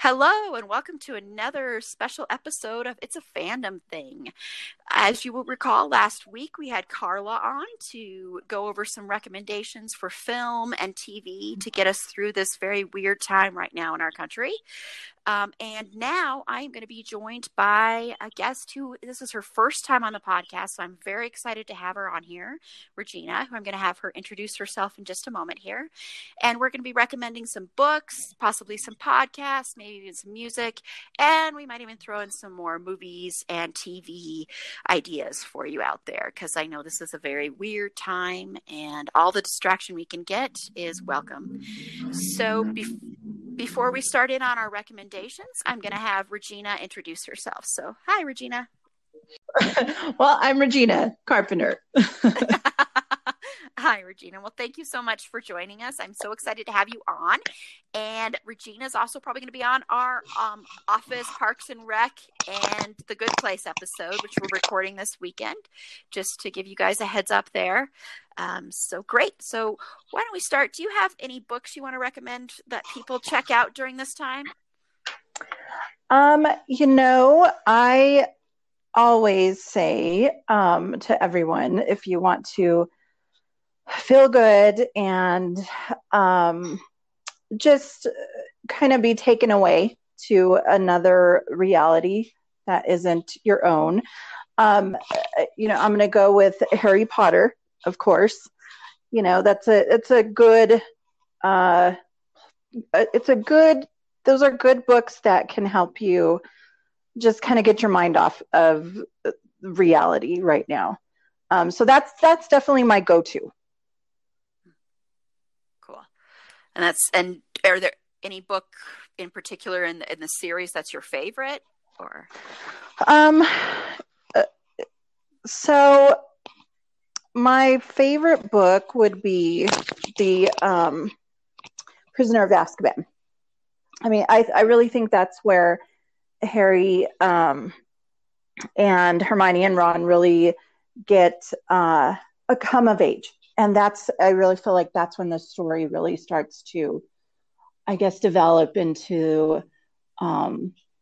Hello, and welcome to another special episode of It's a Fandom Thing. As you will recall, last week we had Carla on to go over some recommendations for film and TV to get us through this very weird time right now in our country. And now I'm going to be joined by a guest who, this is her first time on the podcast, so I'm very excited to have her on here, Regina, who I'm going to have her introduce herself in just a moment here. And we're going to be recommending some books, possibly some podcasts, maybe even some music, and we might even throw in some more movies and TV ideas for you out there, because I know this is a very weird time, and all the distraction we can get is welcome. So before we start in on our recommendations, I'm going to have Regina introduce herself. So, hi, Regina. Well, I'm Regina Carpenter. Hi, Regina. Well, thank you so much for joining us. I'm so excited to have you on. And Regina's also probably going to be on our Office, Parks and Rec, and The Good Place episode, which we're recording this weekend, just to give you guys a heads up there. So great. So why don't we start? Do you have any books you want to recommend that people check out during this time? I always say to everyone, if you want to feel good and just kind of be taken away to another reality that isn't your own. I'm going to go with Harry Potter, of course. You know, those are good books that can help you just kind of get your mind off of reality right now. So that's definitely my go-to. And are there any book in particular in the series that's your favorite, or? So my favorite book would be the Prisoner of Azkaban. I mean, I really think that's where Harry and Hermione and Ron really get a come of age. And I really feel like that's when the story really starts to, I guess, develop into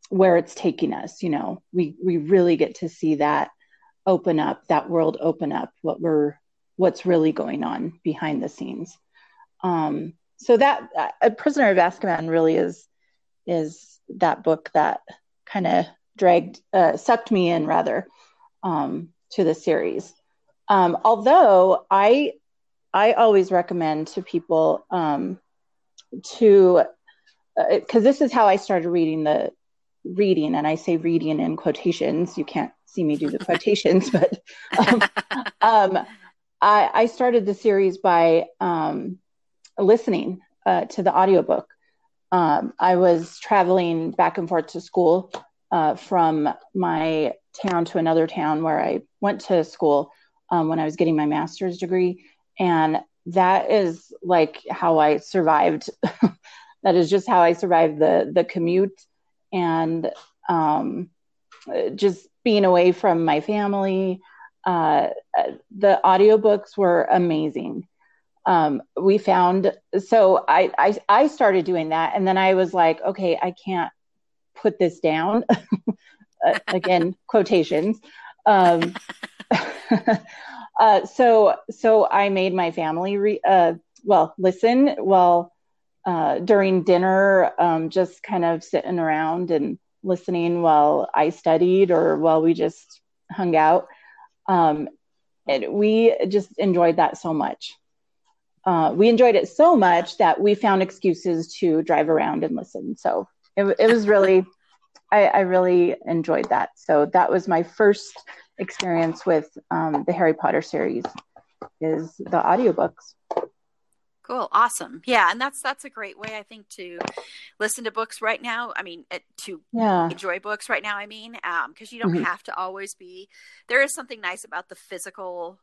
where it's taking us. You know, we really get to see that open up, that world open up, what's really going on behind the scenes. So that Prisoner of Azkaban really is that book that kind of sucked me in rather to the series. Although I always recommend to people because this is how I started reading, and I say reading in quotations. You can't see me do the quotations, but I started the series by listening to the audiobook. I was traveling back and forth to school from my town to another town where I went to school when I was getting my master's degree. And that is like how I survived. That is just how I survived the commute and just being away from my family. The audiobooks were amazing. I started doing that, and then I was like, okay, I can't put this down. Again, quotations. So I made my family listen while during dinner, just kind of sitting around and listening while I studied or while we just hung out. And we just enjoyed that so much. We enjoyed it so much that we found excuses to drive around and listen. So it was really, I really enjoyed that. So that was my first experience with the Harry Potter series, is the audiobooks. Cool. Awesome. Yeah. And that's a great way, I think, to listen to books right now. I mean, to enjoy books right now. I mean, cause you don't have to always be, there is something nice about the physical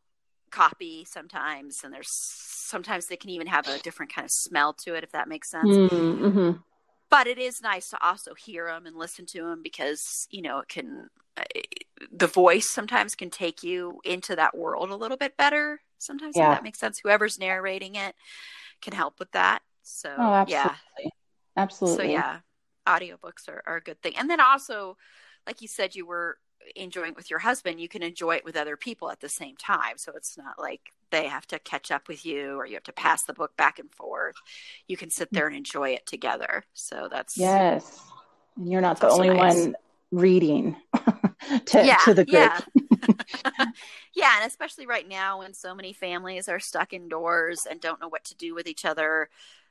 copy sometimes. And there's sometimes they can even have a different kind of smell to it, if that makes sense. Mm-hmm. But it is nice to also hear them and listen to them, because, you know, it can, the voice sometimes can take you into that world a little bit better. Sometimes if that makes sense. Whoever's narrating it can help with that. So absolutely. So audiobooks are a good thing. And then also, like you said, you were enjoying it with your husband, you can enjoy it with other people at the same time. So it's not like they have to catch up with you or you have to pass the book back and forth. You can sit there and enjoy it together. So that's and you're not the only one reading to the group. Yeah. Yeah, and especially right now when so many families are stuck indoors and don't know what to do with each other.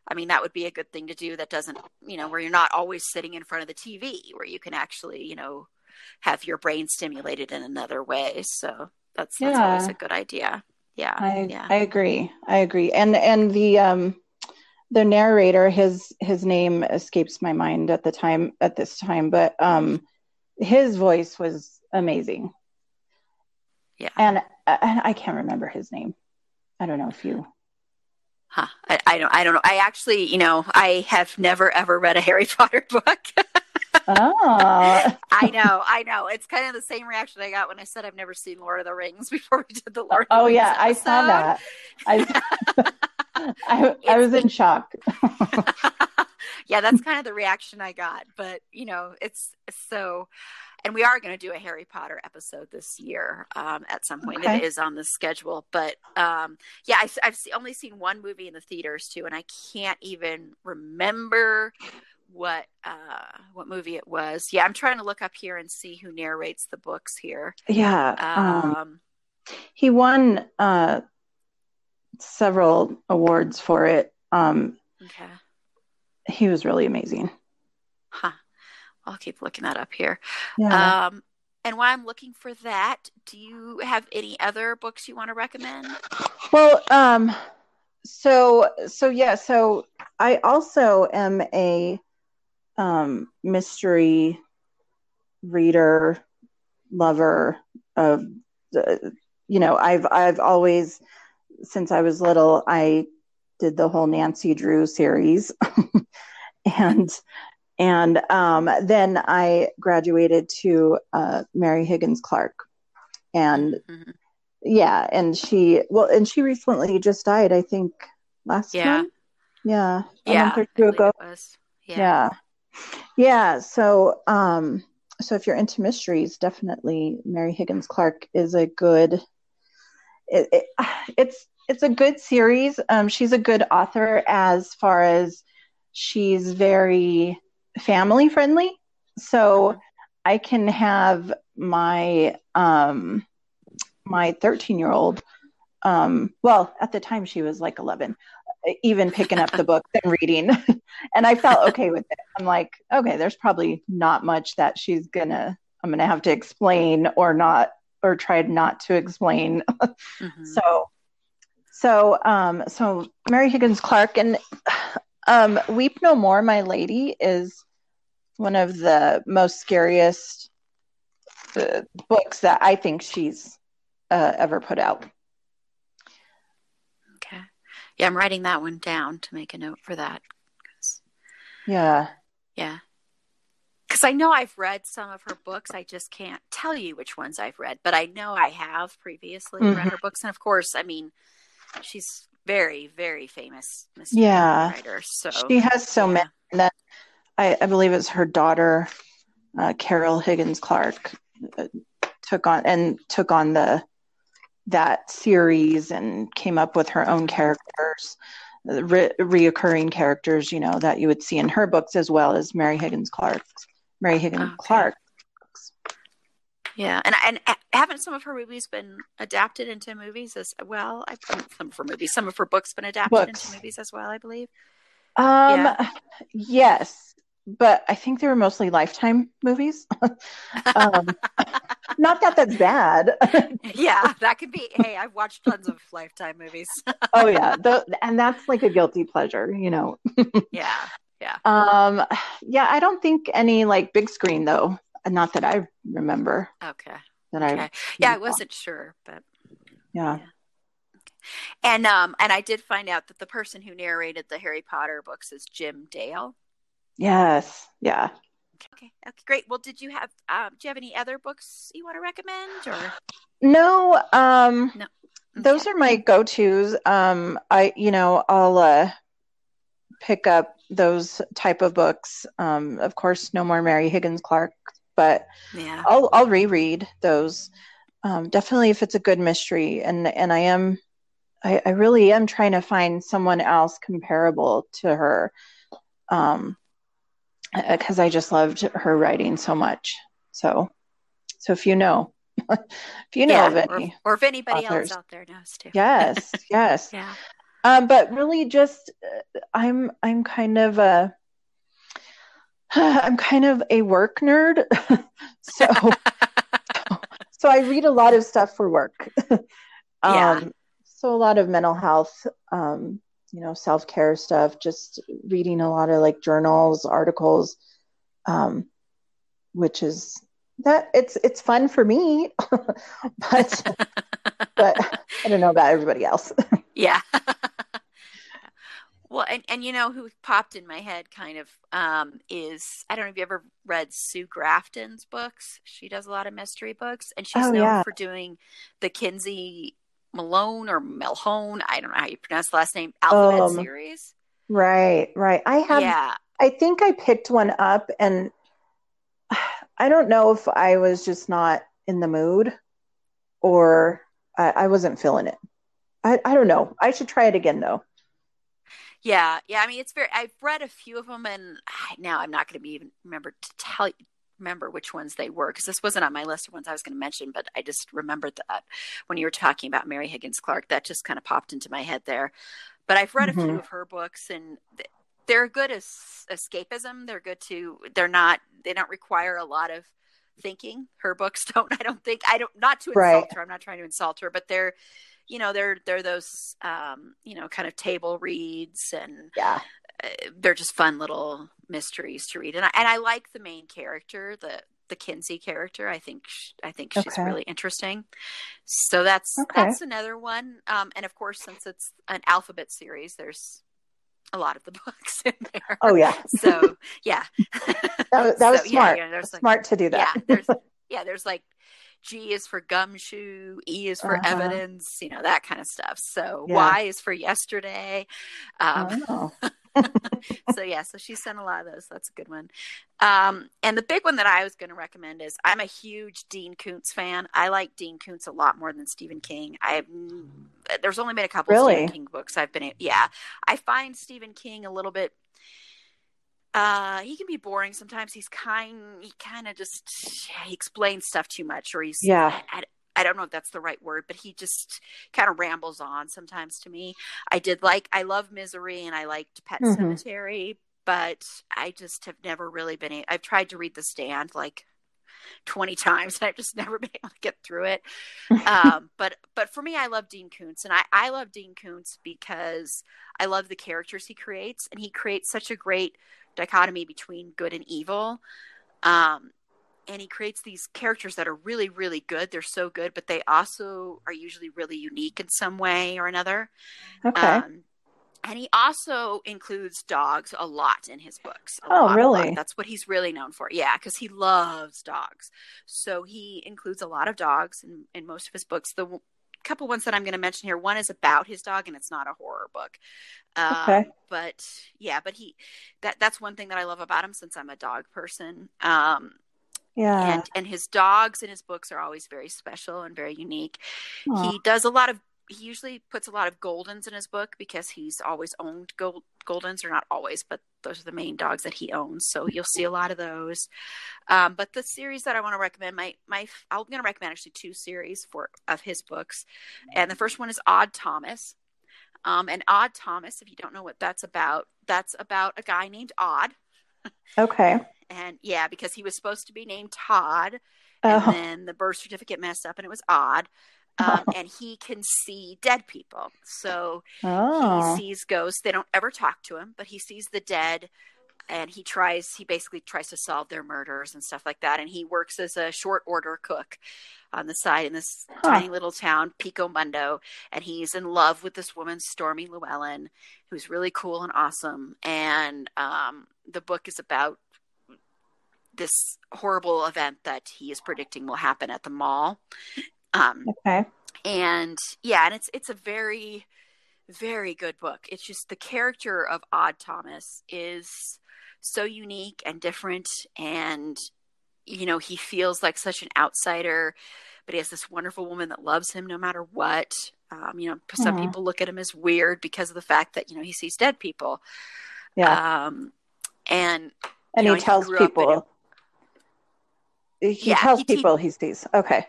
I mean, that would be a good thing to do, that doesn't, you know, where you're not always sitting in front of the TV, where you can actually, you know, have your brain stimulated in another way. So that's always a good idea. Yeah. I agree. And the narrator, his name escapes my mind at this time, but his voice was amazing. Yeah. And I can't remember his name. I don't know if you. Huh. I don't know. I actually, you know, I have never, ever read a Harry Potter book. Oh. I know. It's kind of the same reaction I got when I said I've never seen Lord of the Rings before we did the Lord of the Rings. Oh, yeah. Episode. I saw that. I was in shock. Yeah, that's kind of the reaction I got. But, you know, it's so... And we are going to do a Harry Potter episode this year at some point. Okay. It is on the schedule. But, I've only seen one movie in the theaters, too, and I can't even remember what movie it was. Yeah, I'm trying to look up here and see who narrates the books here. Yeah. He won several awards for it. Okay. He was really amazing. Huh. I'll keep looking that up here. Yeah. And while I'm looking for that, do you have any other books you want to recommend? Well, so I also am a mystery reader, lover of, you know, I've always, since I was little, I did the whole Nancy Drew series, and then I graduated to Mary Higgins Clark, and she recently just died, I think last month. A month or two ago. So if you're into mysteries, definitely Mary Higgins Clark is a good. It's a good series. She's a good author as far as she's very family friendly, so I can have my my 13-year-old well, at the time she was like 11, even picking up the book and reading, and I felt okay with it. I'm like, okay, there's probably not much that I'm gonna have to explain or try not to explain. So Mary Higgins Clark, and Weep No More, My Lady is one of the most scariest books that I think she's ever put out. Okay. Yeah, I'm writing that one down to make a note for that. Yeah. Because I know I've read some of her books. I just can't tell you which ones I've read, but I know I have previously read her books. And of course, I mean, she's very, very famous mystery writer. So she has so many. And then I believe it's her daughter, Carol Higgins Clark, took on that series and came up with her own characters, reoccurring characters, you know, that you would see in her books as well as Mary Higgins Clark's. Yeah, and haven't some of her movies been adapted into movies as well? Some of her books been adapted into movies as well, I believe. Yes, but I think they were mostly Lifetime movies. Not that that's bad. Yeah, that could be. Hey, I've watched tons of Lifetime movies. Oh yeah, and that's like a guilty pleasure, you know. Yeah, yeah. Yeah, I don't think any like big screen though. Not that I remember. Okay. I wasn't sure, but yeah. And I did find out that the person who narrated the Harry Potter books is Jim Dale. Yes. Yeah. Okay. Great. Well, do you have any other books you want to recommend? Or no. No. Okay. Those are my go-tos. I'll pick up those type of books. Of course, no more Mary Higgins Clark, but yeah. I'll reread those. Definitely if it's a good mystery, and I really am trying to find someone else comparable to her. Because I just loved her writing so much. So if you know, of any, or if anybody else out there knows too. Yes. Yes. Yeah. But really just, I'm kind of a work nerd. So I read a lot of stuff for work. So a lot of mental health, self-care stuff, just reading a lot of like journals, articles, which is that it's fun for me, but I don't know about everybody else. Yeah. Well, and you know who popped in my head kind of is, I don't know if you ever read Sue Grafton's books. She does a lot of mystery books, and she's known for doing the Kinsey Malone or Melhone, I don't know how you pronounce the last name, alphabet series. Right. I have. Yeah. I think I picked one up, and I don't know if I was just not in the mood, or I wasn't feeling it. I don't know. I should try it again though. Yeah. I mean, it's very. I've read a few of them, and now I'm not going to remember which ones they were, because this wasn't on my list of ones I was going to mention. But I just remembered that when you were talking about Mary Higgins Clark, that just kind of popped into my head there. But I've read a few of her books, and they're good as escapism. They're good to. They don't require a lot of thinking. Her books don't. I don't think. I don't. Not to insult her. I'm not trying to insult her, but they're. You know, they're those, kind of table reads, and they're just fun little mysteries to read. And I like the main character, the Kinsey character. I think she's really interesting. So that's another one. And of course, since it's an alphabet series, there's a lot of the books in there. Oh yeah. So yeah, that was smart. Yeah, smart to do that. Yeah, there's like. G is for gumshoe, E is for evidence, that kind of stuff. So Y is for yesterday. So she's done a lot of those. That's a good one. And the big one that I was going to recommend is, I'm a huge Dean Koontz fan. I like Dean Koontz a lot more than Stephen King. There's only been a couple of Stephen King books I've been, I find Stephen King a little bit, he can be boring sometimes. He explains stuff too much, or I don't know if that's the right word, but he just kind of rambles on sometimes to me. I love Misery, and I liked Pet Cemetery, but I just have never really been, I've tried to read The Stand like 20 times, and I've just never been able to get through it. But for me, I love Dean Koontz, and I love Dean Koontz because I love the characters he creates, and he creates such a great dichotomy between good and evil, and he creates these characters that are really, really good. They're so good, but they also are usually really unique in some way or another. And he also includes dogs a lot in his books. Really? That's what he's really known for. Yeah, because he loves dogs, so he includes a lot of dogs in most of his books. The couple ones that I'm going to mention here, one is about his dog, and it's not a horror book. But that's one thing that I love about him, since I'm a dog person. And his dogs in his books are always very special and very unique. Aww. He does a lot of he usually puts a lot of Goldens in his book because he's always owned Goldens, or not always, but those are the main dogs that he owns. So you'll see a lot of those. But the series that I want to recommend, I'm going to recommend actually two series of his books. And the first one is Odd Thomas. And Odd Thomas, if you don't know what that's about a guy named Odd. Okay. And yeah, because he was supposed to be named Todd, and then the birth certificate messed up and it was Odd. And he can see dead people. So he sees ghosts. They don't ever talk to him, but he sees the dead, and he basically tries to solve their murders and stuff like that. And he works as a short order cook on the side in this tiny little town, Pico Mundo. And he's in love with this woman, Stormy Llewellyn, who's really cool and awesome. And the book is about this horrible event that he is predicting will happen at the mall. And yeah, and it's a very, very good book. It's just the character of Odd Thomas is so unique and different, and you know, he feels like such an outsider, but he has this wonderful woman that loves him no matter what. You know, some people look at him as weird because of the fact that, you know, he sees dead people. Yeah. And he tells people. He tells people he sees. Okay.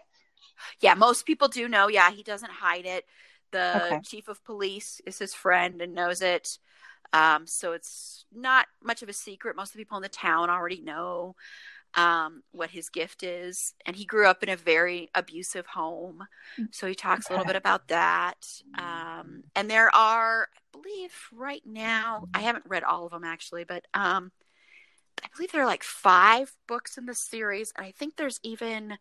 Yeah, most people do know. Yeah, he doesn't hide it. The chief of police is his friend and knows it. So it's not much of a secret. Most of the people in the town already know what his gift is. And he grew up in a very abusive home. So he talks a little bit about that. And there are, I believe right now, I haven't read all of them actually, but I believe there are like 5 books in the series. And I think there's even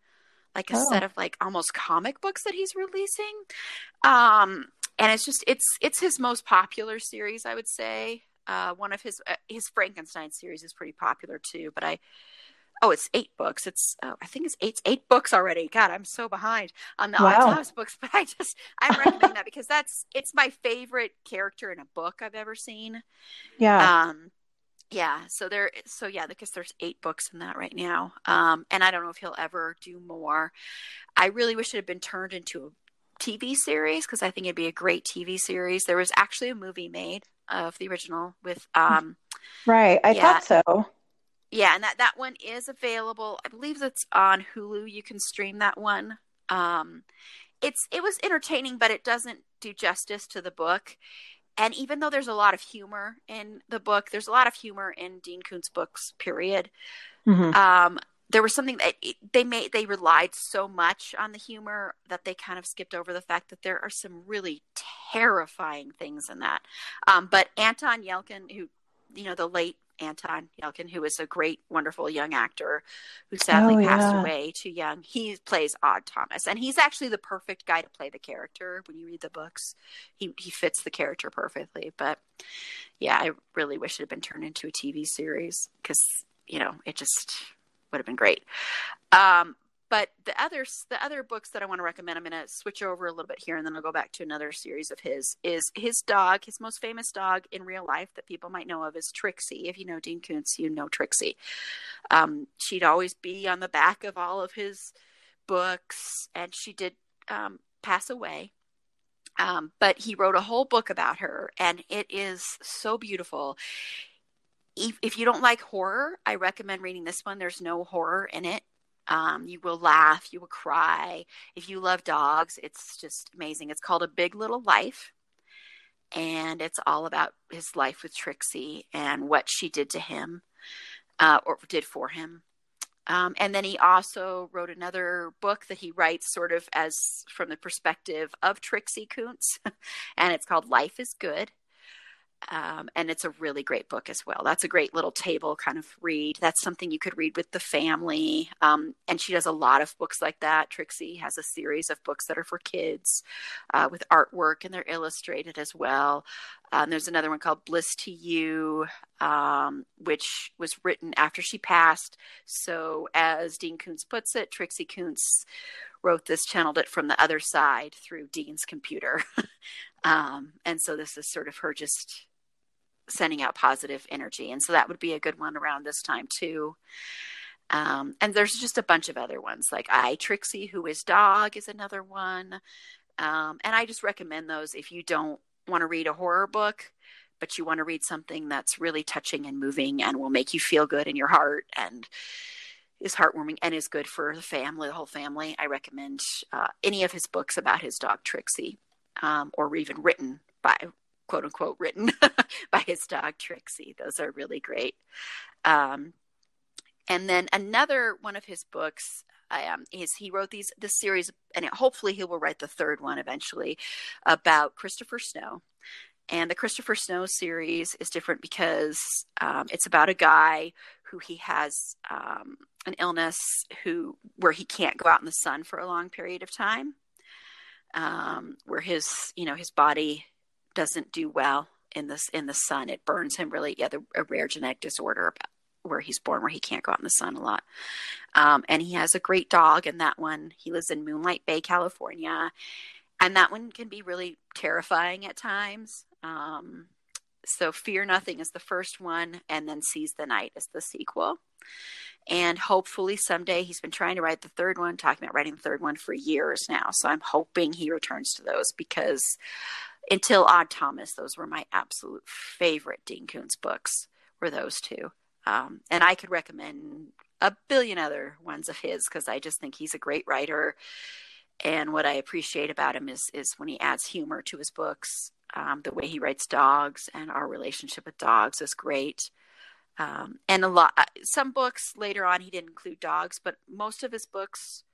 like a set of like almost comic books that he's releasing. And it's just, it's his most popular series, I would say. One of his Frankenstein series is pretty popular too, but it's 8 books. I think it's 8 books already. God, I'm so behind on the Odd Thomas books, but I'm recommending that because it's my favorite character in a book I've ever seen. Yeah. Yeah. So because there's 8 books in that right now. And I don't know if he'll ever do more. I really wish it had been turned into a TV series, cause I think it'd be a great TV series. There was actually a movie made of the original with, right. I thought so. Yeah. And that one is available. I believe that's on Hulu. You can stream that one. It was entertaining, but it doesn't do justice to the book. And even though there's a lot of humor in the book, there's a lot of humor in Dean Koontz books, period. Mm-hmm. There was something that they relied so much on the humor that they kind of skipped over the fact that there are some really terrifying things in that. But Anton Yelchin, the late Anton Yelchin, who is a great, wonderful young actor who sadly passed away too young. He plays Odd Thomas, and he's actually the perfect guy to play the character. When you read the books, he fits the character perfectly. But yeah, I really wish it had been turned into a TV series because, you know, it just would have been great. But the other books that I want to recommend, I'm going to switch over a little bit here, and then I'll go back to another series of his, is his dog. His most famous dog in real life that people might know of is Trixie. If you know Dean Koontz, you know Trixie. She'd always be on the back of all of his books, and she did pass away. But he wrote a whole book about her, and it is so beautiful. If you don't like horror, I recommend reading this one. There's no horror in it. You will laugh, you will cry. If you love dogs, it's just amazing. It's called A Big Little Life, and it's all about his life with Trixie and what she did to him, or did for him. And then he also wrote another book that he writes sort of as from the perspective of Trixie Koontz, and it's called Life is Good. And it's a really great book as well. That's a great little table kind of read. That's something you could read with the family. And she does a lot of books like that. Trixie has a series of books that are for kids with artwork, and they're illustrated as well. There's another one called Bliss to You, which was written after she passed. So as Dean Koontz puts it, Trixie Koontz wrote this, channeled it from the other side through Dean's computer. And so this is sort of her just sending out positive energy. And so that would be a good one around this time too. And there's just a bunch of other ones, like I, Trixie, Who is Dog is another one. And I just recommend those if you don't want to read a horror book, but you want to read something that's really touching and moving and will make you feel good in your heart and is heartwarming and is good for the family, the whole family. I recommend any of his books about his dog, Trixie, or even written by, quote unquote, written by his dog, Trixie. Those are really great. And then another one of his books is he wrote this series, and hopefully he will write the third one eventually, about Christopher Snow. And the Christopher Snow series is different because it's about a guy who he has an illness where he can't go out in the sun for a long period of time, where his body doesn't do well in the sun. It burns him really. Yeah, a rare genetic disorder where he's born, where he can't go out in the sun a lot. And he has a great dog, and that one, he lives in Moonlight Bay, California. And that one can be really terrifying at times. So Fear Nothing is the first one, and then Seize the Night is the sequel. And hopefully someday, he's been trying to write the third one, talking about writing the third one for years now. So I'm hoping he returns to those, because until Odd Thomas, those were my absolute favorite Dean Koontz books, were those two. And I could recommend a billion other ones of his, because I just think he's a great writer. And what I appreciate about him is when he adds humor to his books, the way he writes dogs and our relationship with dogs is great. And some books later on, he didn't include dogs, but most of his books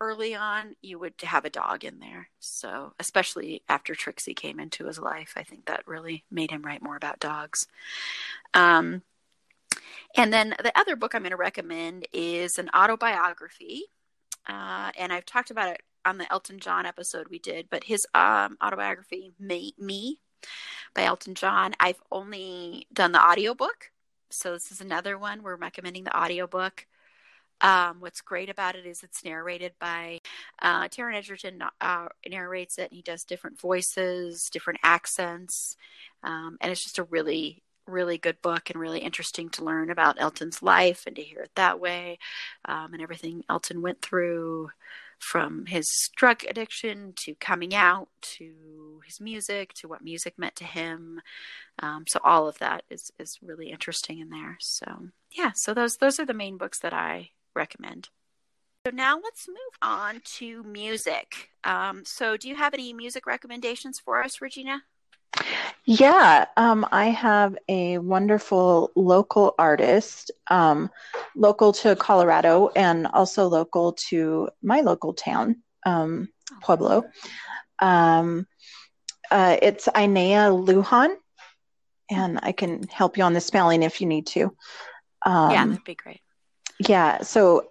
early on, you would have a dog in there. So especially after Trixie came into his life, I think that really made him write more about dogs. And then the other book I'm going to recommend is an autobiography. And I've talked about it on the Elton John episode we did, but his autobiography, Me, by Elton John. I've only done the audiobook. So this is another one. We're recommending the audiobook. What's great about it is it's narrated by Taron Egerton narrates it, and he does different voices, different accents. And it's just a really, really good book and really interesting to learn about Elton's life and to hear it that way, and everything Elton went through, from his drug addiction to coming out to his music to what music meant to him. So all of that is really interesting in there. So yeah, so those are the main books that I recommend. So now let's move on to music. So do you have any music recommendations for us, Regina? Yeah, I have a wonderful local artist, local to Colorado and also local to my local town, Pueblo. It's Ainea Lujan, and I can help you on the spelling if you need to. Yeah, that'd be great. Yeah, so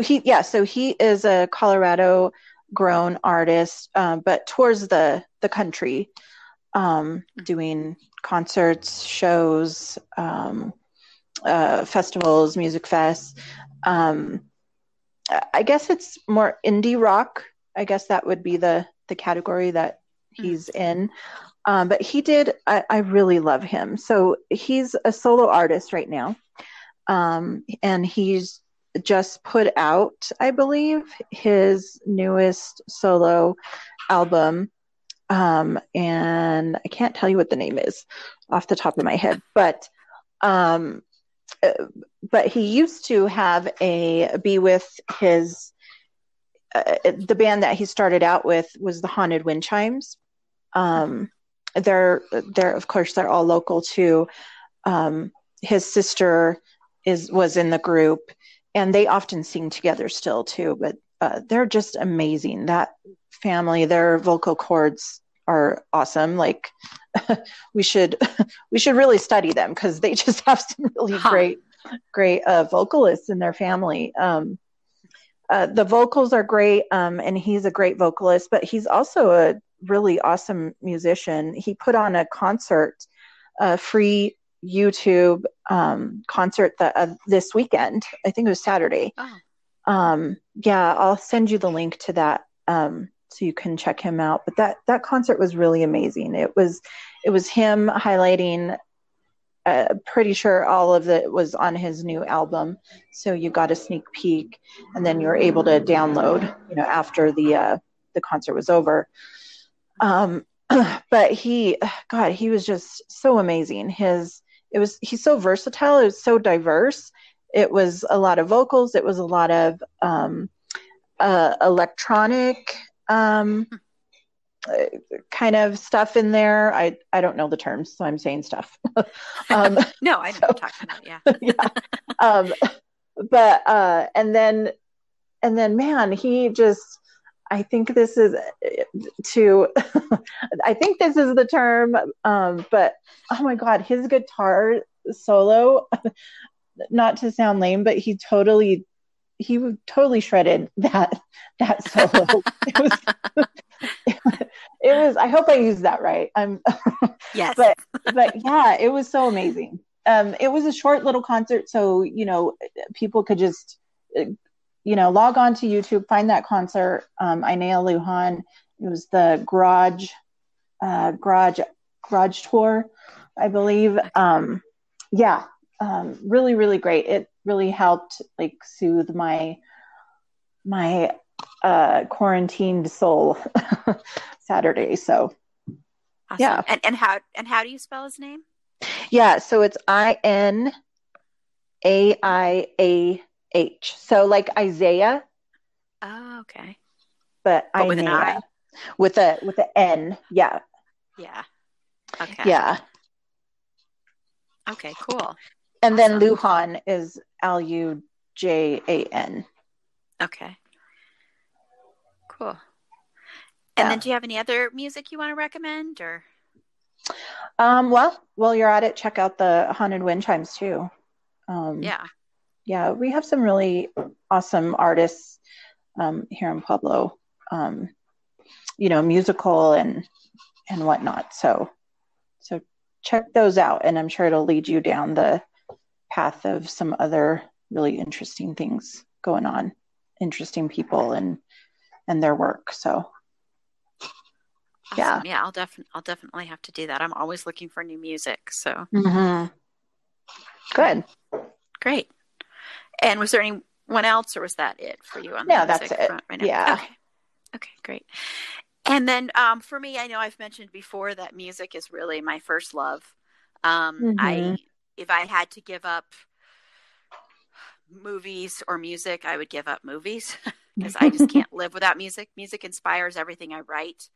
he is a Colorado grown artist, but tours the country, doing concerts, shows, festivals, music fests. I guess it's more indie rock. I guess that would be the category that he's in. But I really love him. So he's a solo artist right now. And he's just put out, I believe, his newest solo album. And I can't tell you what the name is off the top of my head, but he used to have be with his, the band that he started out with was the Haunted Windchimes. They're of course, they're all local too. His sister was in the group, and they often sing together still too, but they're just amazing. That family, their vocal cords are awesome. Like we should really study them, because they just have some really great vocalists in their family. The vocals are great, and he's a great vocalist, but he's also a really awesome musician. He put on a concert, a free YouTube concert this weekend. I think it was Saturday. Oh. Yeah, I'll send you the link to that, so you can check him out. But that concert was really amazing. It was him highlighting, pretty sure all of it was on his new album. So you got a sneak peek, and then you were able to download, after the concert was over. But he was just so amazing. He's so versatile. It was so diverse. It was a lot of vocals. It was a lot of electronic kind of stuff in there. I don't know the terms, so I'm saying stuff. No, I know what you're talking about. Yeah. Yeah. But and then man, he just, I think this is the term, but oh my God, his guitar solo, not to sound lame, but he totally shredded that solo. It was, I hope I used that right. Yes. But yeah, it was so amazing. It was a short little concert. So, people could just, log on to YouTube, find that concert. Ainea Lujan, it was the garage tour, I believe. Really, really great. It really helped soothe my quarantined soul Saturday. So awesome. Yeah. And how do you spell his name? Yeah. So it's INAIAH. So Isaiah. Oh, okay. But with an I? With a N. Yeah. Yeah. Okay. Yeah. Okay, cool. And awesome. Then Lujan is LUJAN. Okay. Cool. And then do you have any other music you want to recommend or? Well, while you're at it, check out the Haunted Windchimes too. Yeah, we have some really awesome artists here in Pueblo, musical and whatnot. So check those out, and I'm sure it'll lead you down the path of some other really interesting things going on, interesting people and their work. So, awesome. Yeah, I'll definitely have to do that. I'm always looking for new music. So, mm-hmm. Good, great. And was there anyone else, or was that it for you on the music that's it. Front right now? Yeah. Okay, great. And then for me, I know I've mentioned before that music is really my first love. Mm-hmm. If I had to give up movies or music, I would give up movies because I just can't live without music. Music inspires everything I write.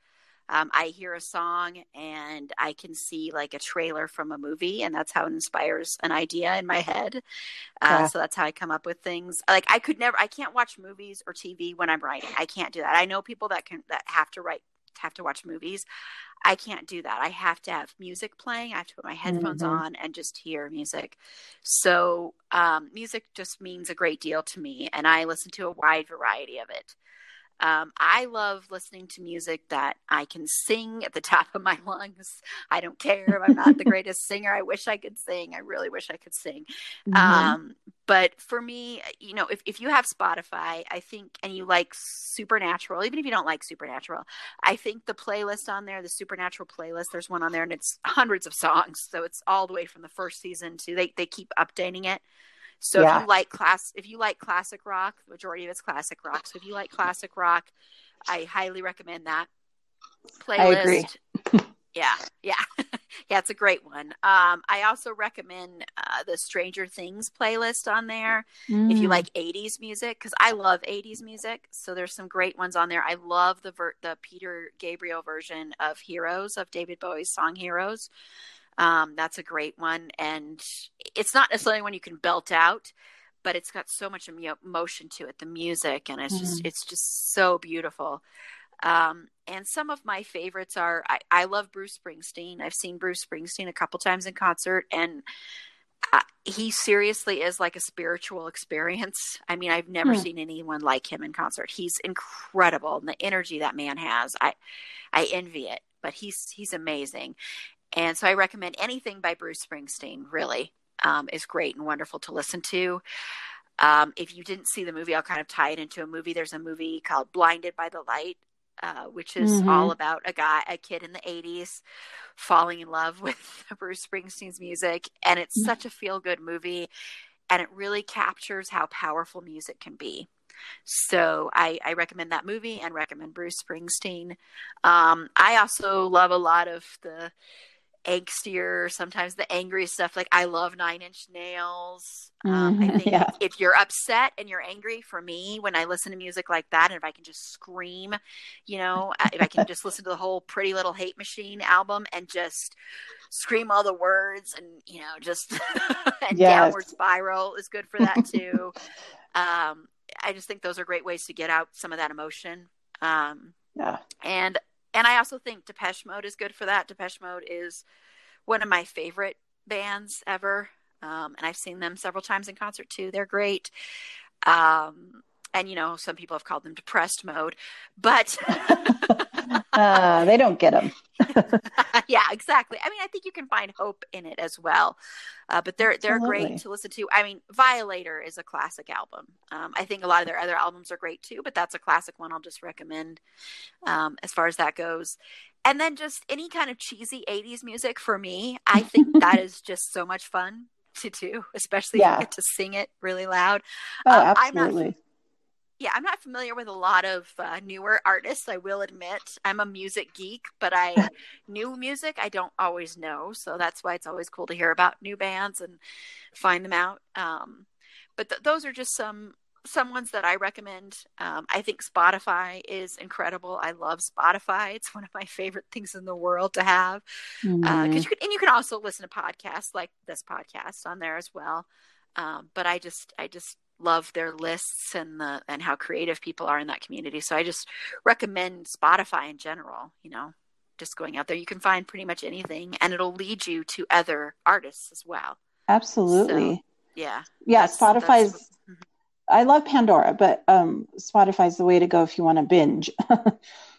I hear a song and I can see a trailer from a movie, and that's how it inspires an idea in my head. So that's how I come up with things. I can't watch movies or TV when I'm writing. I can't do that. I know people that have to watch movies. I can't do that. I have to have music playing. I have to put my headphones mm-hmm. on and just hear music. So music just means a great deal to me, and I listen to a wide variety of it. I love listening to music that I can sing at the top of my lungs. I don't care if I'm not the greatest singer. I wish I could sing. I really wish I could sing. Mm-hmm. But for me, if you have Spotify, I think, and you like Supernatural, even if you don't like Supernatural, I think the playlist on there, the Supernatural playlist, there's one on there and it's hundreds of songs. So it's all the way from the first season to they keep updating it. So yeah. If you like classic rock, the majority of it's classic rock. So if you like classic rock, I highly recommend that playlist. I agree. Yeah. Yeah, it's a great one. I also recommend the Stranger Things playlist on there if you like 80s music, because I love 80s music. So there's some great ones on there. I love the Peter Gabriel version of Heroes, of David Bowie's song Heroes. That's a great one, and it's not necessarily one you can belt out, but it's got so much emotion to it, the music, and it's just so beautiful. And some of my favorites are I love Bruce Springsteen. I've seen Bruce Springsteen a couple times in concert, and he seriously is like a spiritual experience. I mean, I've never seen anyone like him in concert. He's incredible, and the energy that man has, I envy it. But he's amazing. And so I recommend anything by Bruce Springsteen, really, is great and wonderful to listen to. If you didn't see the movie, I'll kind of tie it into a movie. There's a movie called Blinded by the Light, which is all about a kid in the 80s falling in love with Bruce Springsteen's music. And it's such a feel-good movie, and it really captures how powerful music can be. So I recommend that movie and recommend Bruce Springsteen. I also love a lot of the angstier, sometimes the angry stuff. Like I love Nine Inch Nails. I think if you're upset and you're angry, for me, when I listen to music like that, and if I can just scream, you know, if I can just listen to the whole Pretty Little Hate Machine album and just scream all the words, and you know, just and Downward Spiral is good for that too. I just think those are great ways to get out some of that emotion. And I also think Depeche Mode is good for that. Depeche Mode is one of my favorite bands ever. And I've seen them several times in concert too. They're great. And, you know, some people have called them depressed mode, but they don't get them. Yeah, exactly. I mean, I think you can find hope in it as well. But they're great to listen to. I mean, Violator is a classic album. I think a lot of their other albums are great too, but that's a classic one I'll just recommend as far as that goes. And then just any kind of cheesy 80s music for me, I think that is just so much fun to do, especially if you get to sing it really loud. Oh, absolutely. I'm not familiar with a lot of newer artists, I will admit. I'm a music geek, but new music I don't always know. So that's why it's always cool to hear about new bands and find them out. But those are just some ones that I recommend. I think Spotify is incredible. I love Spotify. It's one of my favorite things in the world to have. And you can also listen to podcasts like this podcast on there as well. But I just love their lists and how creative people are in that community. So I just recommend Spotify in general, you know, just going out there. You can find pretty much anything, and it'll lead you to other artists as well. Absolutely. So, yeah. Spotify's, I love Pandora, but Spotify's the way to go if you want to binge.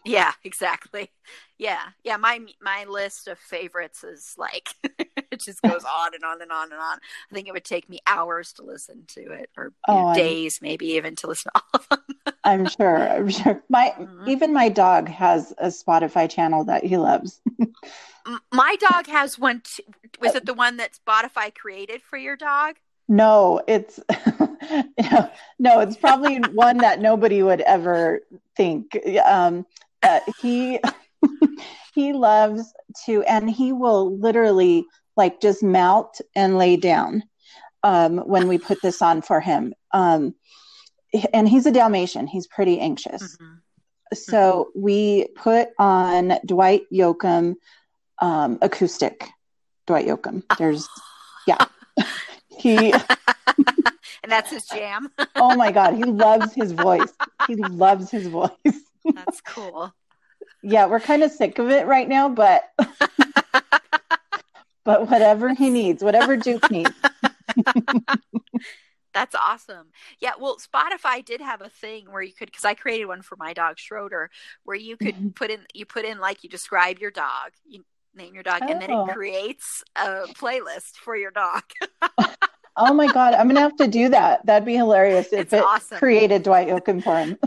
Yeah, exactly. Yeah. My list of favorites is like, it just goes on and on and on and on. I think it would take me hours to listen to it, or days, maybe even to listen to all of them. I'm sure. Even my dog has a Spotify channel that he loves. My dog has one. Was it the one that Spotify created for your dog? No, it's probably one that nobody would ever think. He loves to, and he will literally like just melt and lay down when we put this on for him. And he's a Dalmatian. He's pretty anxious. So we put on Dwight Yoakam, acoustic Dwight Yoakam. And that's his jam. Oh my God. He loves his voice. That's cool. Yeah. We're kind of sick of it right now, but whatever he needs, whatever Duke needs. That's awesome. Yeah. Well, Spotify did have a thing where you could, cause I created one for my dog Schroeder, where you could put in, like you describe your dog, you name your dog, and then it creates a playlist for your dog. Oh my God, I'm going to have to do that. That'd be hilarious if it created Dwight Yoakam for him.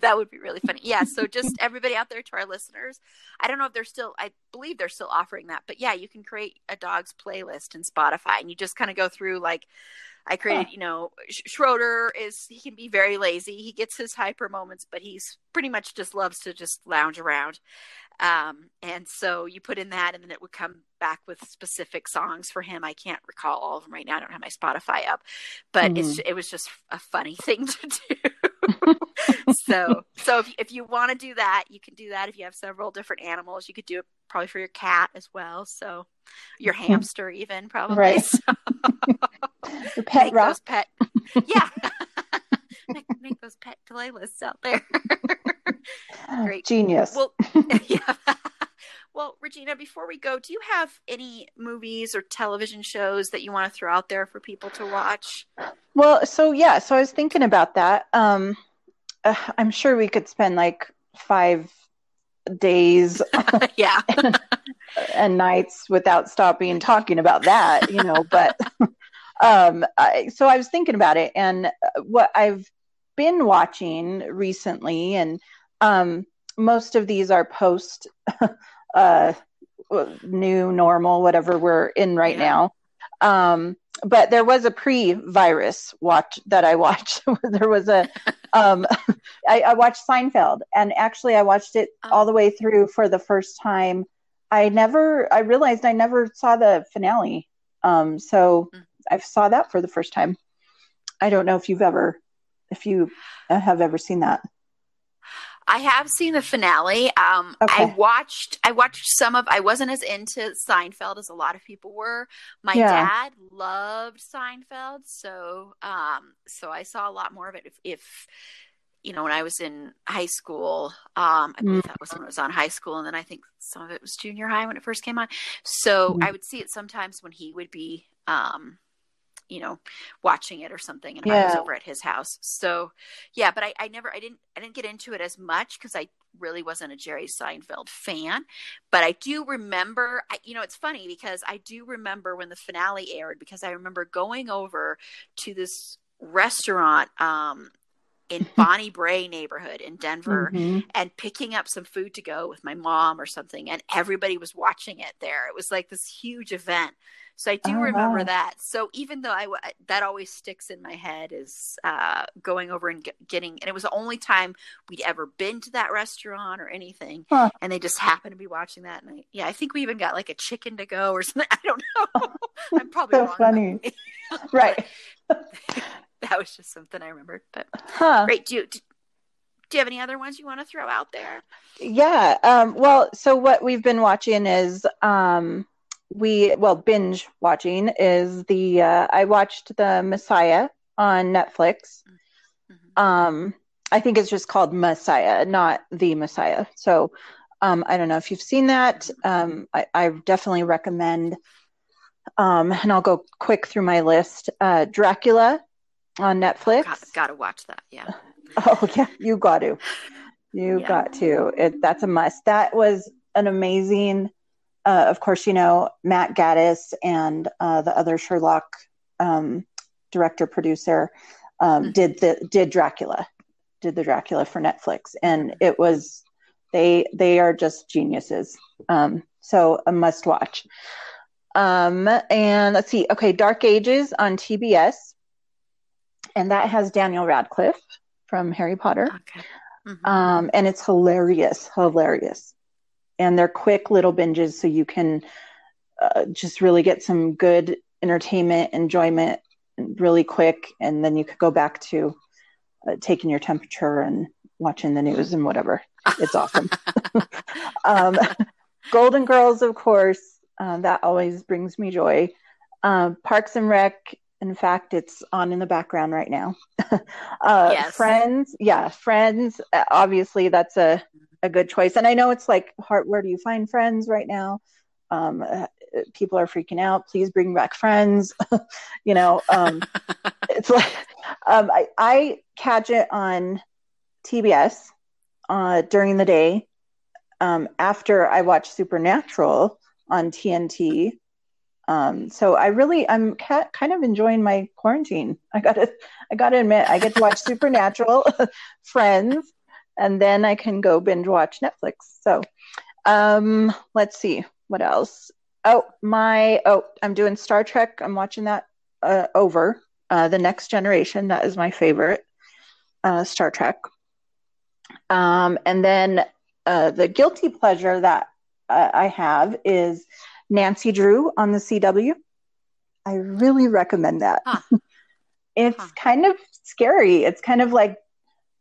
That would be really funny. Yeah, so just everybody out there, to our listeners, I don't know if they're still, I believe they're still offering that. But yeah, you can create a dog's playlist in Spotify, and you just kind of go through, like I created, you know, Schroeder is, he can be very lazy. He gets his hyper moments, but he's pretty much just loves to just lounge around. And so you put in that, and then it would come back with specific songs for him. I can't recall all of them right now. I don't have my Spotify up, but it was just a funny thing to do. So if you want to do that, you can do that. If you have several different animals, you could do it probably for your cat as well. So your hamster even probably. Right. So. The pet rock. Yeah. Make those pet playlists out there. Great. Genius. Well, yeah. Well, Regina, before we go, do you have any movies or television shows that you want to throw out there for people to watch? Well, so I was thinking about that. I'm sure we could spend like 5 days and nights without stopping talking about that, you know, but so I was thinking about it, and what I've been watching recently, and most of these are post new normal, whatever we're in right now. But there was a pre-virus watch that I watched. There was a I watched Seinfeld, and actually I watched it all the way through for the first time. I realized I never saw the finale. I saw that for the first time. I don't know if you have ever seen that. I have seen the finale. Okay. I watched some of, I wasn't as into Seinfeld as a lot of people were. My dad loved Seinfeld. So I saw a lot more of it. If you know, when I was in high school, I believe that was when I was on high school. And then I think some of it was junior high when it first came on. So I would see it sometimes when he would be, watching it or something, and I was over at his house. So, yeah, but I didn't get into it as much because I really wasn't a Jerry Seinfeld fan. But I do remember, it's funny because I do remember when the finale aired, because I remember going over to this restaurant in Bonnie Bray neighborhood in Denver and picking up some food to go with my mom or something, and everybody was watching it there. It was like this huge event. So I do remember that. So even though that always sticks in my head is going over and getting, and it was the only time we'd ever been to that restaurant or anything. Huh. And they just happened to be watching that. And I think we even got like a chicken to go or something. I don't know. I'm probably so wrong. Funny. Right. That was just something I remembered, but great. Do you have any other ones you want to throw out there? Yeah. So what we've been watching is, binge watching is I watched the Messiah on Netflix. I think it's just called Messiah, not the Messiah. So, I don't know if you've seen that. I definitely recommend, and I'll go quick through my list. Dracula on Netflix. Gotta watch that. Yeah. Oh yeah. You got to, got to it. That's a must. That was an amazing, of course, Matt Gattis and the other Sherlock director producer did the Dracula for Netflix, and it was they are just geniuses. So a must watch. And let's see. Okay, Dark Ages on TBS, and that has Daniel Radcliffe from Harry Potter. Okay. And it's hilarious. And they're quick little binges, so you can just really get some good entertainment, enjoyment, really quick. And then you could go back to taking your temperature and watching the news and whatever. It's awesome. Golden Girls, of course. That always brings me joy. Parks and Rec. In fact, it's on in the background right now. Yes. Friends. Yeah, Friends. Obviously, that's a good choice. And I know it's like, where do you find Friends right now? People are freaking out. Please bring back Friends. It's like, I catch it on TBS during the day after I watch Supernatural on TNT. So I'm kind of enjoying my quarantine. I gotta admit, I get to watch Supernatural, Friends, and then I can go binge watch Netflix. So, let's see what else. I'm doing Star Trek. I'm watching that, The Next Generation. That is my favorite, Star Trek. And then, the guilty pleasure that I have is Nancy Drew on the CW. I really recommend that. It's kind of scary. It's kind of like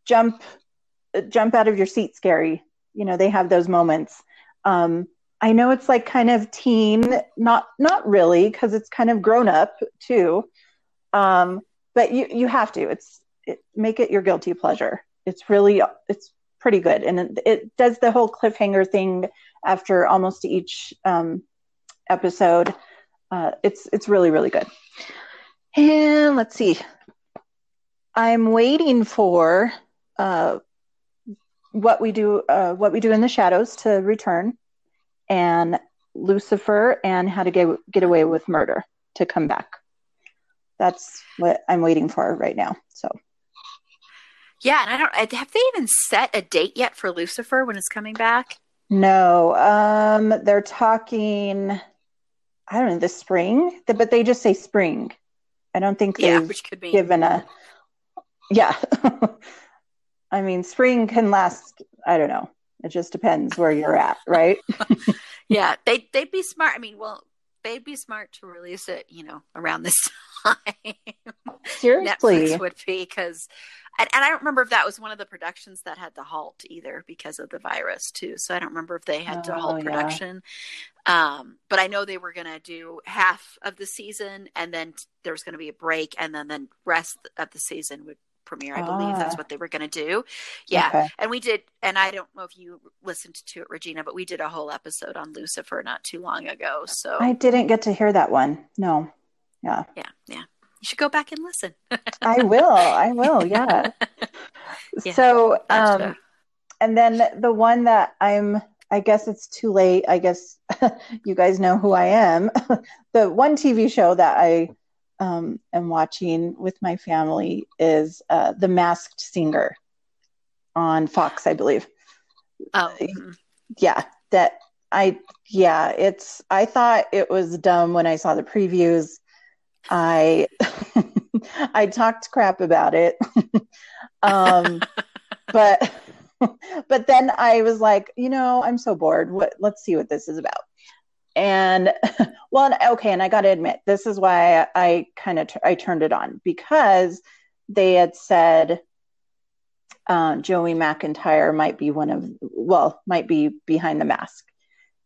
jump out of your seat scary. They have those moments. I know it's like kind of teen, not really, because it's kind of grown up too. But you have to. Make it your guilty pleasure. It's pretty good, and it does the whole cliffhanger thing after almost each episode. It's really, really good. And let's see. I'm waiting for What We Do in the Shadows to return, and Lucifer and How to Get Away with Murder to come back. That's what I'm waiting for right now. So. Yeah, and have they even set a date yet for Lucifer when it's coming back? No, they're talking, I don't know, this spring, but they just say spring. I don't think they've given a, yeah. I mean, spring can last, I don't know. It just depends where you're at, right? Yeah, they'd be smart. I mean, well, they'd be smart to release it, you know, around this time. Seriously. Netflix would be, because, and I don't remember if that was one of the productions that had to halt either because of the virus too. So I don't remember if they had to halt production. Yeah. But I know they were going to do half of the season, and then there was going to be a break, and then the rest of the season would premiere. I believe that's what they were going to do. Yeah. Okay. And we did, and I don't know if you listened to it, Regina, but we did a whole episode on Lucifer not too long ago. So I didn't get to hear that one. No. Yeah. Yeah. Yeah. You should go back and listen. I will. Yeah. Yeah. So, and then the one that I guess it's too late. I guess you guys know who I am. The one TV show that I am watching with my family is The Masked Singer on Fox, I believe. Oh, yeah, it's, I thought it was dumb when I saw the previews. I talked crap about it. But then I was like, you know, I'm so bored. Let's see what this is about. And and I got to admit, this is why I turned it on, because they had said Joey McIntyre might be behind the mask,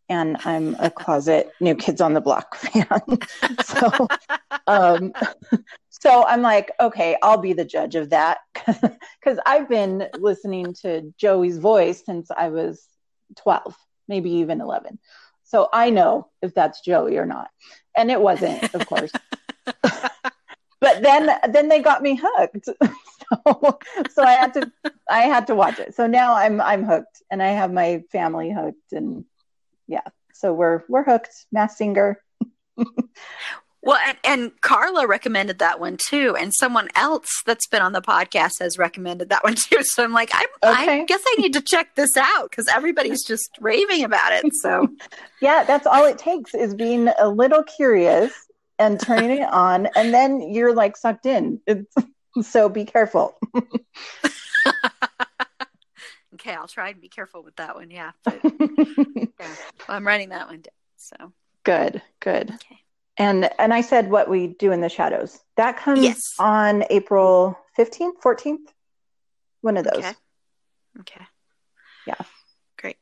and I'm a closet New Kids on the Block fan, so I'm like, okay, I'll be the judge of that, because I've been listening to Joey's voice since I was 12, maybe even 11. So I know if that's Joey or not. And it wasn't, of course. But then they got me hooked. So I had to watch it. So now I'm hooked, and I have my family hooked, and yeah. So we're hooked. Masked Singer. Well, and Carla recommended that one too, and someone else that's been on the podcast has recommended that one too. So I'm like, I guess I need to check this out, because everybody's just raving about it. So, yeah, that's all it takes, is being a little curious and turning it on, and then you're like sucked in. So be careful. Okay, I'll try and be careful with that one. Yeah, but, yeah, I'm writing that one down. So good. Okay. And I said What We Do in the Shadows. That comes on April 15th, 14th. One of those. Okay. Yeah. Great.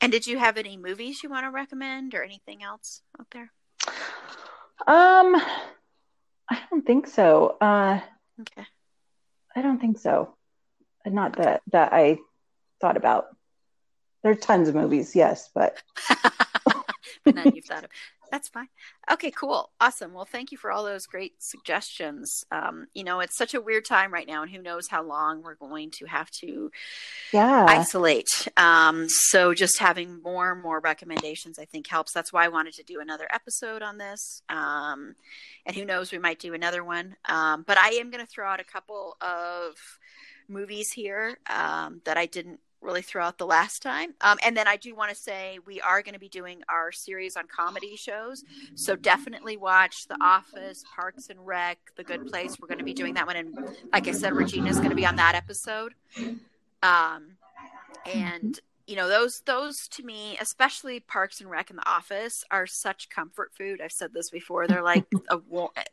And did you have any movies you want to recommend, or anything else out there? I don't think so. Okay. I don't think so. Not that I thought about. There are tons of movies, yes, but... but none you've thought of. That's fine. Okay, cool. Awesome. Well, thank you for all those great suggestions. You know, it's such a weird time right now, and who knows how long we're going to have to isolate. So just having more and more recommendations, I think, helps. That's why I wanted to do another episode on this. And who knows, we might do another one. But I am going to throw out a couple of movies here that I didn't really throughout the last time. And then I do want to say we are going to be doing our series on comedy shows. So definitely watch The Office, Parks and Rec, The Good Place. We're going to be doing that one. And like I said, Regina's going to be on that episode. And you know, those to me, especially Parks and Rec and The Office, are such comfort food. I've said this before. They're like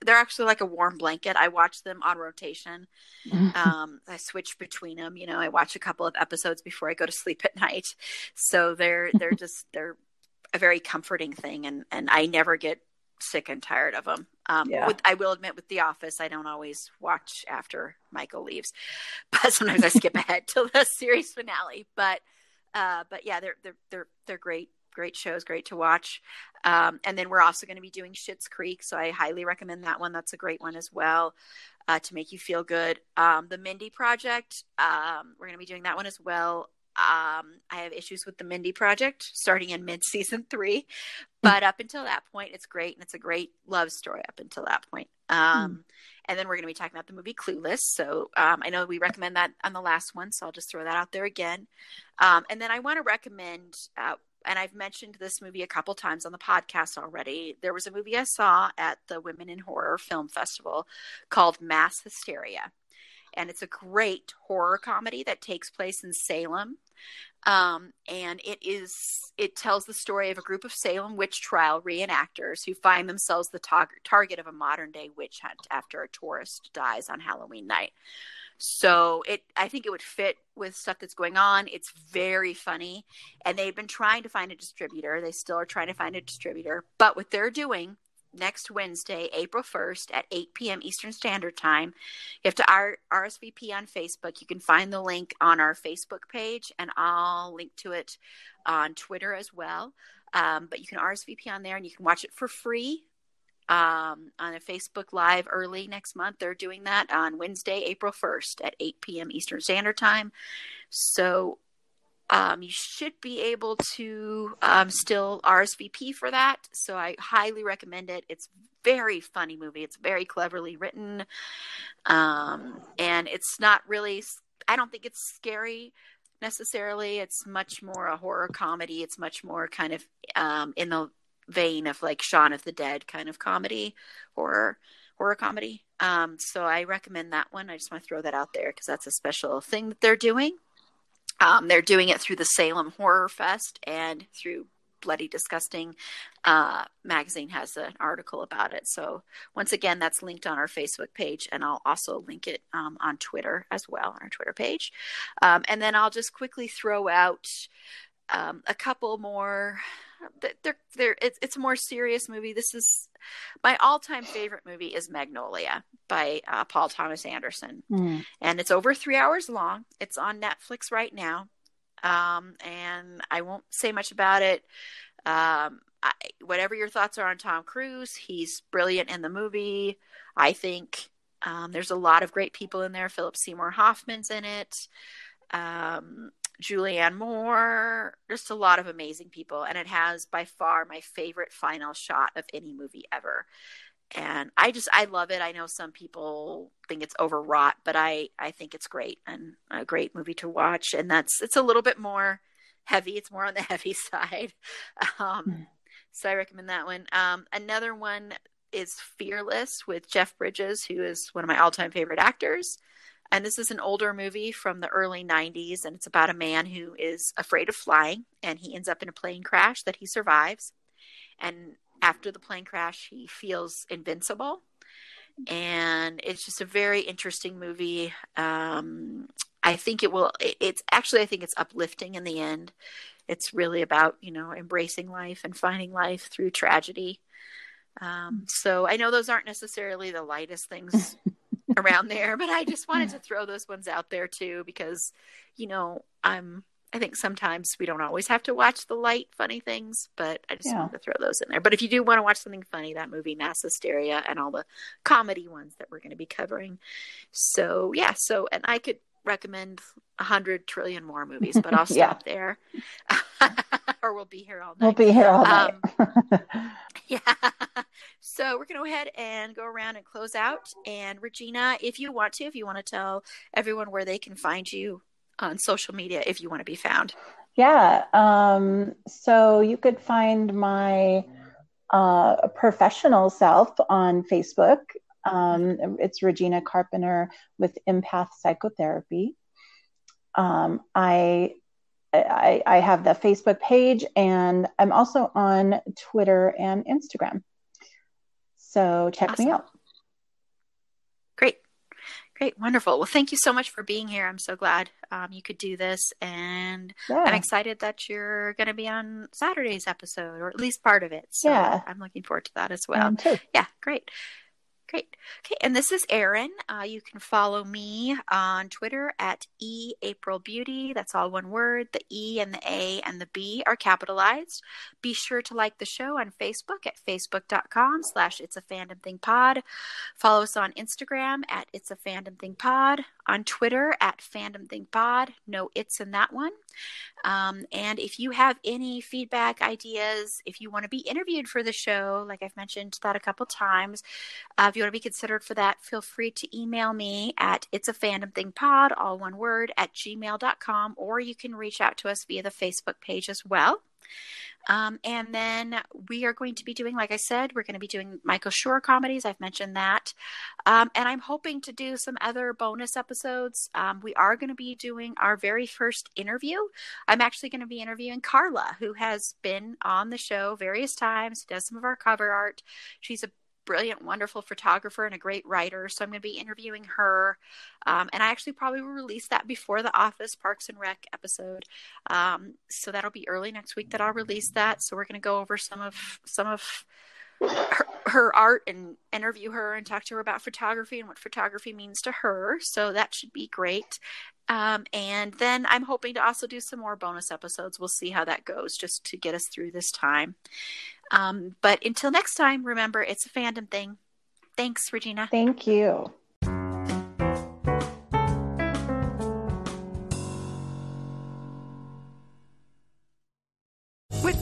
they're actually like a warm blanket. I watch them on rotation. I switch between them. You know, I watch a couple of episodes before I go to sleep at night. So they're a very comforting thing, and I never get sick and tired of them. I will admit, with The Office, I don't always watch after Michael leaves, but sometimes I skip ahead till the series finale. But yeah, they're great shows, great to watch. And then we're also going to be doing Schitt's Creek, so I highly recommend that one. That's a great one as well, to make you feel good. The Mindy Project, we're going to be doing that one as well. I have issues with The Mindy Project starting in mid-season 3, but up until that point, it's great, and it's a great love story up until that point. And then we're going to be talking about the movie Clueless. So I know we recommend that on the last one, so I'll just throw that out there again. And then I want to recommend, and I've mentioned this movie a couple times on the podcast already. There was a movie I saw at the Women in Horror Film Festival called Mass Hysteria. and it's a great horror comedy that takes place in Salem. And it tells the story of a group of Salem witch trial reenactors who find themselves the target of a modern day witch hunt after a tourist dies on Halloween night. So I think it would fit with stuff that's going on. It's very funny, and they've been trying to find a distributor. They still are trying to find a distributor, but what they're doing next Wednesday, April 1st at 8 p.m. Eastern Standard Time. You have to RSVP on Facebook. You can find the link on our Facebook page, and I'll link to it on Twitter as well. But you can RSVP on there, and you can watch it for free on a Facebook Live early next month. They're doing that on Wednesday, April 1st at 8 p.m. Eastern Standard Time. So you should be able to still RSVP for that. So I highly recommend it. It's a very funny movie. It's very cleverly written. And it's not really, I don't think it's scary necessarily. It's much more a horror comedy. It's much more kind of in the vein of like Shaun of the Dead kind of comedy, horror comedy. So I recommend that one. I just want to throw that out there because that's a special thing that they're doing. They're doing it through the Salem Horror Fest and through Bloody Disgusting magazine has an article about it. So once again, that's linked on our Facebook page, and I'll also link it on Twitter as well, on our Twitter page. And then I'll just quickly throw out a couple more. It's a more serious movie. This is my all-time favorite movie is Magnolia by Paul Thomas Anderson, and it's over 3 hours long. It's on Netflix right now, and I won't say much about it. Whatever your thoughts are on Tom Cruise, he's brilliant in the movie. I think there's a lot of great people in there. Philip Seymour Hoffman's in it. Julianne Moore, just a lot of amazing people, and it has by far my favorite final shot of any movie ever, and I love it. I know some people think it's overwrought, but I think it's great and a great movie to watch, and it's a little bit more heavy. It's more on the heavy side, so I recommend that one. Another one is Fearless with Jeff Bridges, who is one of my all-time favorite actors. And this is an older movie from the early 90s, and it's about a man who is afraid of flying, and he ends up in a plane crash that he survives. And after the plane crash, he feels invincible. And it's just a very interesting movie. I think it's uplifting in the end. It's really about, embracing life and finding life through tragedy. So I know those aren't necessarily the lightest things around there, but I just wanted to throw those ones out there too, because I think sometimes we don't always have to watch the light funny things, but I just wanted to throw those in there. But if you do want to watch something funny, that movie Mass Hysteria and all the comedy ones that we're going to be covering. So and I could recommend 100 trillion more movies, but I'll stop there or we'll be here all night. So we're going to go ahead and go around and close out. And Regina, if you want to tell everyone where they can find you on social media, if you want to be found. Yeah. So you could find my professional self on Facebook. It's Regina Carpenter with Empath Psychotherapy. I have the Facebook page, and I'm also on Twitter and Instagram. So check me out. Great. Wonderful. Well, thank you so much for being here. I'm so glad you could do this. And I'm excited that you're going to be on Saturday's episode, or at least part of it. So I'm looking forward to that as well. Yeah. Great. Okay. And this is Erin. You can follow me on Twitter at eAprilBeauty. That's all one word. The E and the A and the B are capitalized. Be sure to like the show on Facebook at facebook.com/itsafandomthingpod. Follow us on Instagram at itsafandomthingpod. On Twitter at fandomthingpod. No it's in that one. And if you have any feedback, ideas, if you want to be interviewed for the show, like I've mentioned that a couple times, if you want to be considered for that, feel free to email me at itsafandomthingpod, all one word, at gmail.com, or you can reach out to us via the Facebook page as well. And then we are going to be doing, like I said, we're going to be doing Michael Schur comedies. I've mentioned that. And I'm hoping to do some other bonus episodes. We are going to be doing our very first interview. I'm actually going to be interviewing Carla, who has been on the show various times, does some of our cover art. She's a brilliant, wonderful photographer and a great writer. So I'm going to be interviewing her. And I actually probably will release that before the Office Parks and Rec episode. So that'll be early next week that I'll release that. So we're going to go over some of her art and interview her and talk to her about photography and what photography means to her. So that should be great. And then I'm hoping to also do some more bonus episodes. We'll see how that goes, just to get us through this time. But until next time, remember, it's a fandom thing. Thanks, Regina. Thank you. With